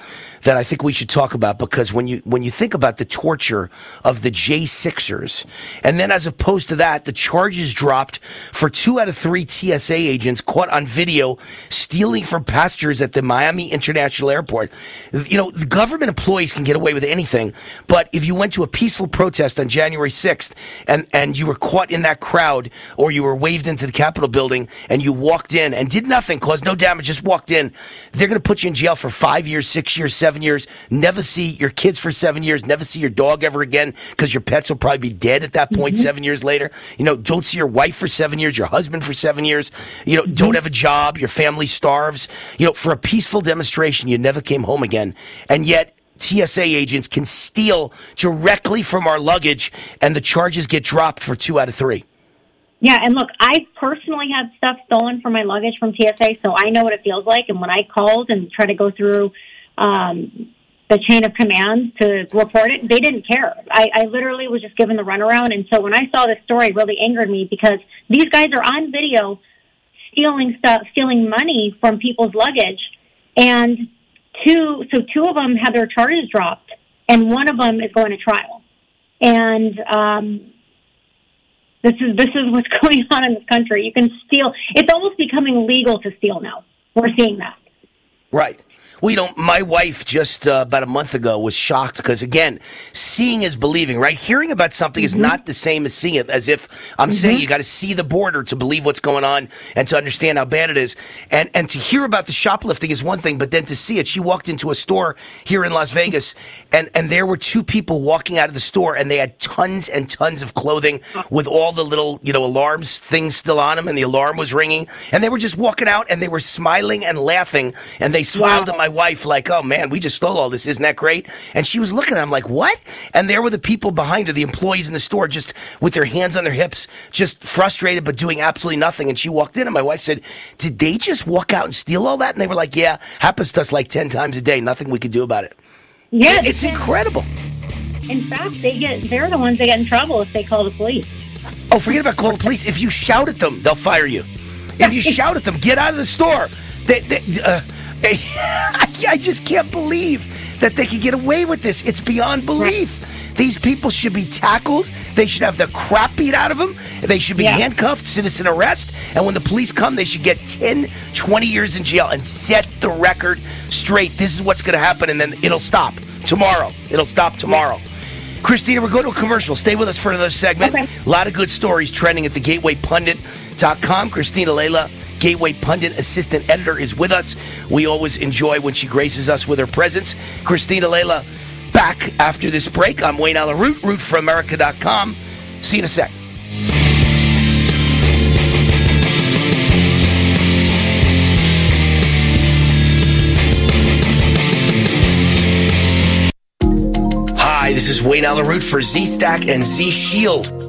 that I think we should talk about, because when you when you think about the torture of the J sixers, and then as opposed to that, the charges dropped for two out of three T S A agents caught on video stealing from passengers at the Miami International Airport. You know, the government employees can get away with anything, but if you went to a peaceful protest on January sixth and, and you were caught in that crowd, or you were waved into the Capitol building and you walked in and did nothing, caused no No damage, just walked in, they're going to put you in jail for five years, six years, seven years, never see your kids for seven years, never see your dog ever again, because your pets will probably be dead at that point mm-hmm. seven years later. You know, don't see your wife for seven years, your husband for seven years. You know, mm-hmm. don't have a job, your family starves. You know, for a peaceful demonstration, you never came home again. And yet, T S A agents can steal directly from our luggage, and the charges get dropped for two out of three. Yeah, and look, I personally had stuff stolen from my luggage from T S A, so I know what it feels like. And when I called and tried to go through um, the chain of command to report it, they didn't care. I, I literally was just given the runaround. And so when I saw this story, it really angered me, because these guys are on video stealing stuff, stealing money from people's luggage. And two, so two of them had their charges dropped, and one of them is going to trial. And, um, This is this is what's going on in this country. You can steal. It's almost becoming legal to steal now. We're seeing that. Right. We don't. My wife just uh, about a month ago was shocked because, again, seeing is believing, right? Hearing about something mm-hmm. is not the same as seeing it, as if I'm mm-hmm. saying you got to see the border to believe what's going on and to understand how bad it is. And and to hear about the shoplifting is one thing, but then to see it. She walked into a store here in Las Vegas, and, and there were two people walking out of the store, and they had tons and tons of clothing with all the little, you know, alarms things still on them, and the alarm was ringing. And they were just walking out, and they were smiling and laughing, and they smiled wow. at my wife like, oh man, we just stole all this, isn't that great? And she was looking at him like, what? And there were the people behind her, the employees in the store, just with their hands on their hips, just frustrated but doing absolutely nothing. And she walked in, and my wife said, did they just walk out and steal all that? And they were like, yeah, happens to us like ten times a day, nothing we could do about it. Yeah, it's incredible. In fact, they get they're the ones that get in trouble if they call the police. Oh, forget about calling the police. If you shout at them, they'll fire you. If you shout at them, get out of the store. They, they, uh, I just can't believe that they can get away with this. It's beyond belief. These people should be tackled. They should have the crap beat out of them. They should be yeah. handcuffed, citizen arrest. And when the police come, they should get ten, twenty years in jail and set the record straight. This is what's going to happen, and then it'll stop tomorrow. It'll stop tomorrow. Yeah. Christina, we're going to a commercial. Stay with us for another segment. Okay. A lot of good stories trending at the gateway pundit dot com. Christina Laila, Gateway Pundit assistant editor, is with us. We always enjoy when she graces us with her presence. Christina Laila, back after this break. I'm Wayne Allyn Root, root for america dot com. See you in a sec. Hi, this is Wayne Allyn Root for Z-Stack and Z-Shield.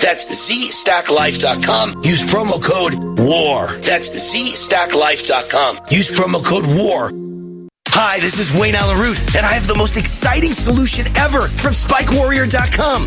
That's Z Stack Life dot com. Use promo code WAR. That's Z Stack Life dot com. Use promo code WAR. Hi, this is Wayne Allyn Root, and I have the most exciting solution ever from Spike Warrior dot com.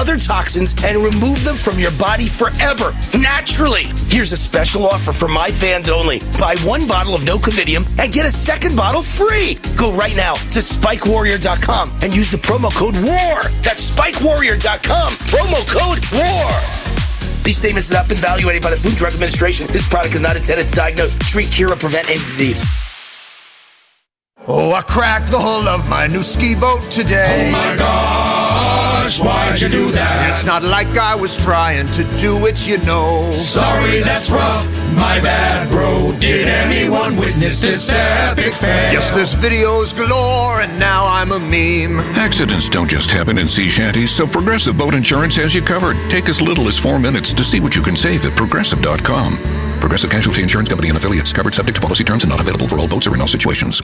other toxins and remove them from your body forever, naturally. Here's a special offer for my fans only. Buy one bottle of nocovidium and get a second bottle free. Go right now to Spike Warrior dot com and use the promo code WAR. That's Spike Warrior dot com, promo code WAR. These statements have not been evaluated by the Food and Drug Administration. This product is not intended to diagnose, treat, cure, or prevent any disease. Oh, I cracked the hull of my new ski boat today. Oh my gosh, why'd you do that? It's not like I was trying to do it, you know. Sorry, that's rough, my bad, bro. Did anyone witness this epic fail? Yes, there's videos galore, and now I'm a meme. Accidents don't just happen in sea shanties, so Progressive Boat Insurance has you covered. Take as little as four minutes to see what you can save at Progressive dot com. Progressive Casualty Insurance Company and affiliates, covered subject to policy terms and not available for all boats or in all situations.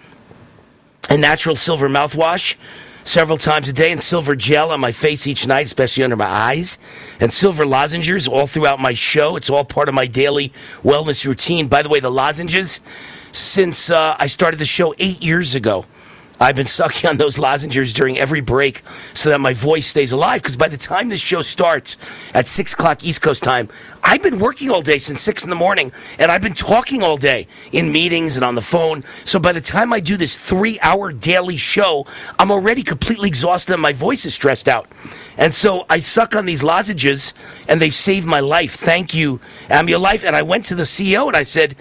and natural silver mouthwash several times a day, and silver gel on my face each night, especially under my eyes, and silver lozenges all throughout my show. It's all part of my daily wellness routine. By the way, the lozenges, since uh, I started the show eight years ago, I've been sucking on those lozenges during every break so that my voice stays alive, because by the time this show starts at six o'clock East Coast time, I've been working all day since six in the morning, and I've been talking all day in meetings and on the phone. So by the time I do this three-hour daily show, I'm already completely exhausted and my voice is stressed out. And so I suck on these lozenges, and they saved my life. Thank you, Ameo Life. And I went to the C E O and I said,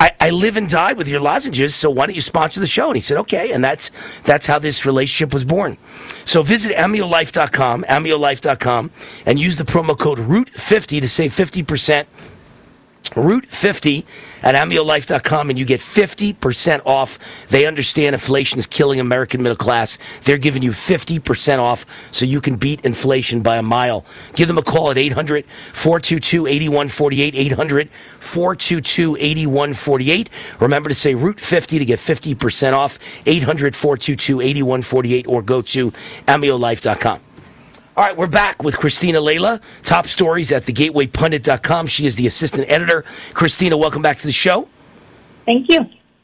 I, I live and die with your lozenges, so why don't you sponsor the show? And he said, okay, and that's that's how this relationship was born. So visit ameo life dot com, ameo life dot com, and use the promo code root fifty to save fifty percent. root fifty at ameo life dot com, and you get fifty percent off. They understand inflation is killing American middle class. They're giving you fifty percent off so you can beat inflation by a mile. Give them a call at eight hundred, four two two, eight one four eight, eight hundred, four two two, eight one four eight. Remember to say root fifty to get fifty percent off, eight hundred, four two two, eight one four eight, or go to ameo life dot com. All right, we're back with Christina Laila. Top stories at the gateway pundit dot com. She is the assistant editor. Christina, welcome back to the show. Thank you.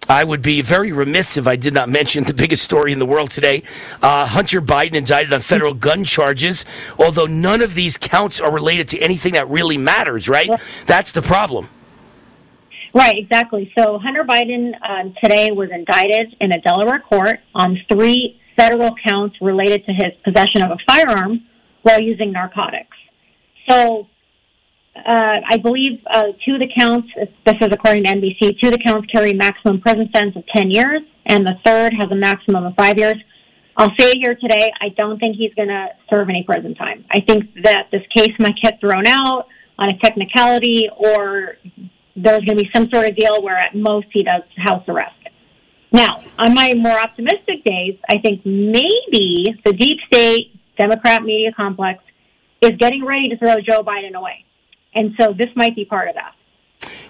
I would be very remiss if I did not mention the biggest story in the world today. Uh, Hunter Biden indicted on federal gun charges, although none of these counts are related to anything that really matters, right? That's the problem. Right, exactly. So Hunter Biden um, today was indicted in a Delaware court on three federal counts related to his possession of a firearm while using narcotics. So uh, I believe uh, two of the counts, this is according to N B C, two of the counts carry maximum prison sentence of ten years, and the third has a maximum of five years. I'll say here today, I don't think he's going to serve any prison time. I think that this case might get thrown out on a technicality, or there's going to be some sort of deal where at most he does house arrest. Now, on my more optimistic days, I think maybe the deep state Democrat media complex is getting ready to throw Joe Biden away. And so this might be part of that.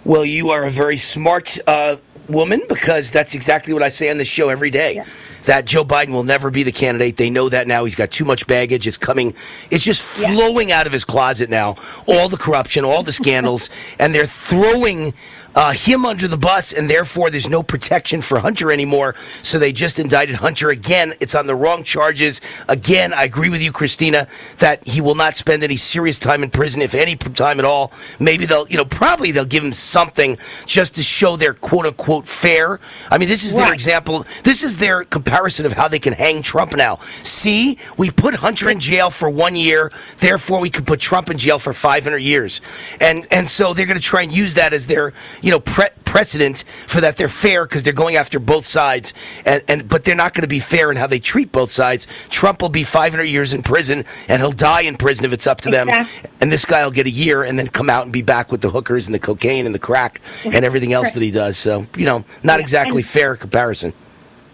Well, you are a very smart uh, woman, because that's exactly what I say on this show every day, yeah. that Joe Biden will never be the candidate. They know that now. He's got too much baggage. It's coming. It's just flowing yeah. out of his closet now, all the corruption, all the scandals, and they're throwing Uh, him under the bus, and therefore there's no protection for Hunter anymore. So they just indicted Hunter again. It's on the wrong charges. Again, I agree with you, Christina, that he will not spend any serious time in prison, if any time at all. Maybe they'll, you know, probably they'll give him something just to show their quote-unquote fair. I mean, this is right. their example. This is their comparison of how they can hang Trump now. See, we put Hunter in jail for one year, therefore we could put Trump in jail for five hundred years. And, and so they're going to try and use that as their, you know, pre- precedent for that they're fair, because they're going after both sides, and, and but they're not going to be fair in how they treat both sides. Trump will be five hundred years in prison, and he'll die in prison if it's up to them, exactly. and this guy will get a year and then come out and be back with the hookers and the cocaine and the crack and everything else right. that he does. So, you know, not yeah. exactly and, fair comparison.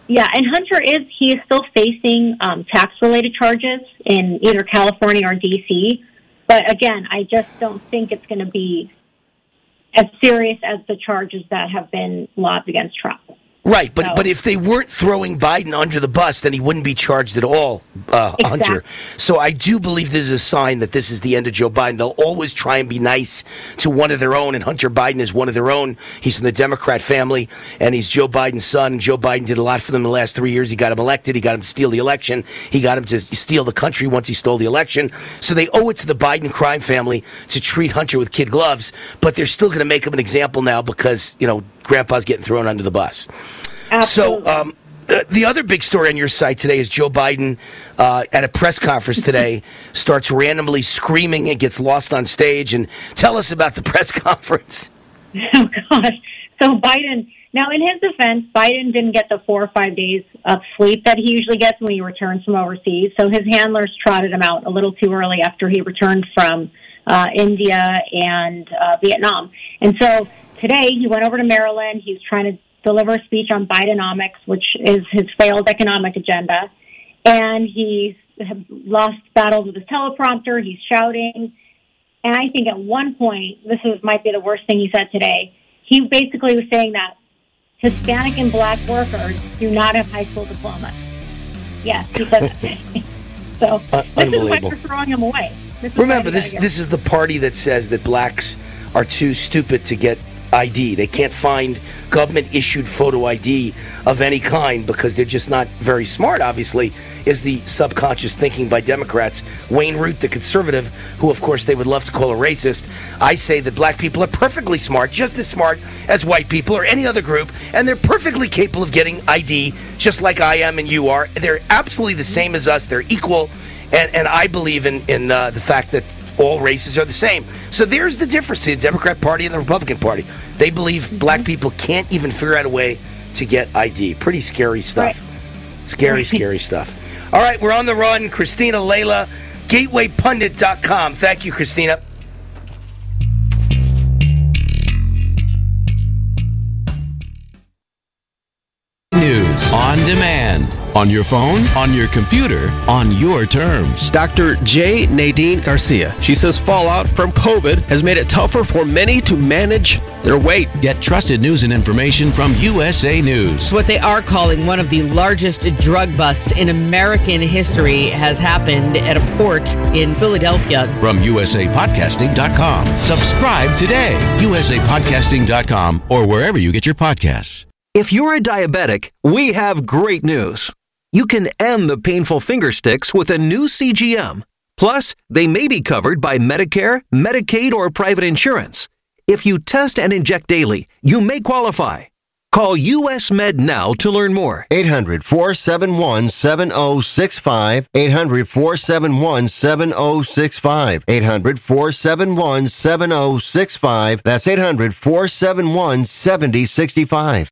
Yeah, and Hunter is, he is still facing um, tax-related charges in either California or D C, but again, I just don't think it's going to be as serious as the charges that have been lobbed against Trump. Right, but, so. but if they weren't throwing Biden under the bus, then he wouldn't be charged at all, uh, exactly. Hunter. So I do believe this is a sign that this is the end of Joe Biden. They'll always try and be nice to one of their own, and Hunter Biden is one of their own. He's in the Democrat family, and he's Joe Biden's son. Joe Biden did a lot for them in the last three years. He got him elected. He got him to steal the election. He got him to steal the country once he stole the election. So they owe it to the Biden crime family to treat Hunter with kid gloves, but they're still going to make him an example now because, you know, Grandpa's getting thrown under the bus. Absolutely. So um, uh, the other big story on your site today is Joe Biden uh, at a press conference today starts randomly screaming and gets lost on stage. And tell us about the press conference. Oh, gosh. So Biden, now in his defense, Biden didn't get the four or five days of sleep that he usually gets when he returns from overseas. So his handlers trotted him out a little too early after he returned from uh, India, and uh, Vietnam. And so today he went over to Maryland. He's trying to deliver a speech on Bidenomics, which is his failed economic agenda. And he's lost battles with his teleprompter. He's shouting. And I think at one point, this is, might be the worst thing he said today, he basically was saying that Hispanic and black workers do not have high school diplomas. Yes, he said that. So uh, this is why we're throwing him away. This Remember, this this is the party that says that blacks are too stupid to get I D. They can't find government-issued photo I D of any kind because they're just not very smart, obviously, is the subconscious thinking by Democrats. Wayne Root, the conservative, who, of course, they would love to call a racist, I say that black people are perfectly smart, just as smart as white people or any other group, and they're perfectly capable of getting I D, just like I am and you are. They're absolutely the same as us. They're equal, and, and I believe in, in uh, the fact that all races are the same. So there's the difference in the Democrat Party and the Republican Party. They believe black people can't even figure out a way to get I D. Pretty scary stuff. Right. Scary, scary stuff. All right, we're on the run. Christina Laila, gateway pundit dot com. Thank you, Christina. News on demand. On your phone, on your computer, on your terms. Doctor J. Nadine Garcia. She says fallout from COVID has made it tougher for many to manage their weight. Get trusted news and information from U S A News. What they are calling one of the largest drug busts in American history has happened at a port in Philadelphia. From U S A podcasting dot com. Subscribe today. U S A podcasting dot com or wherever you get your podcasts. If you're a diabetic, we have great news. You can end the painful finger sticks with a new C G M. Plus, they may be covered by Medicare, Medicaid, or private insurance. If you test and inject daily, you may qualify. Call U S Med now to learn more. eight hundred, four seven one, seven oh six five. eight hundred, four seven one, seven oh six five. eight hundred, four seven one, seven oh six five. That's eight hundred, four seven one, seven oh six five.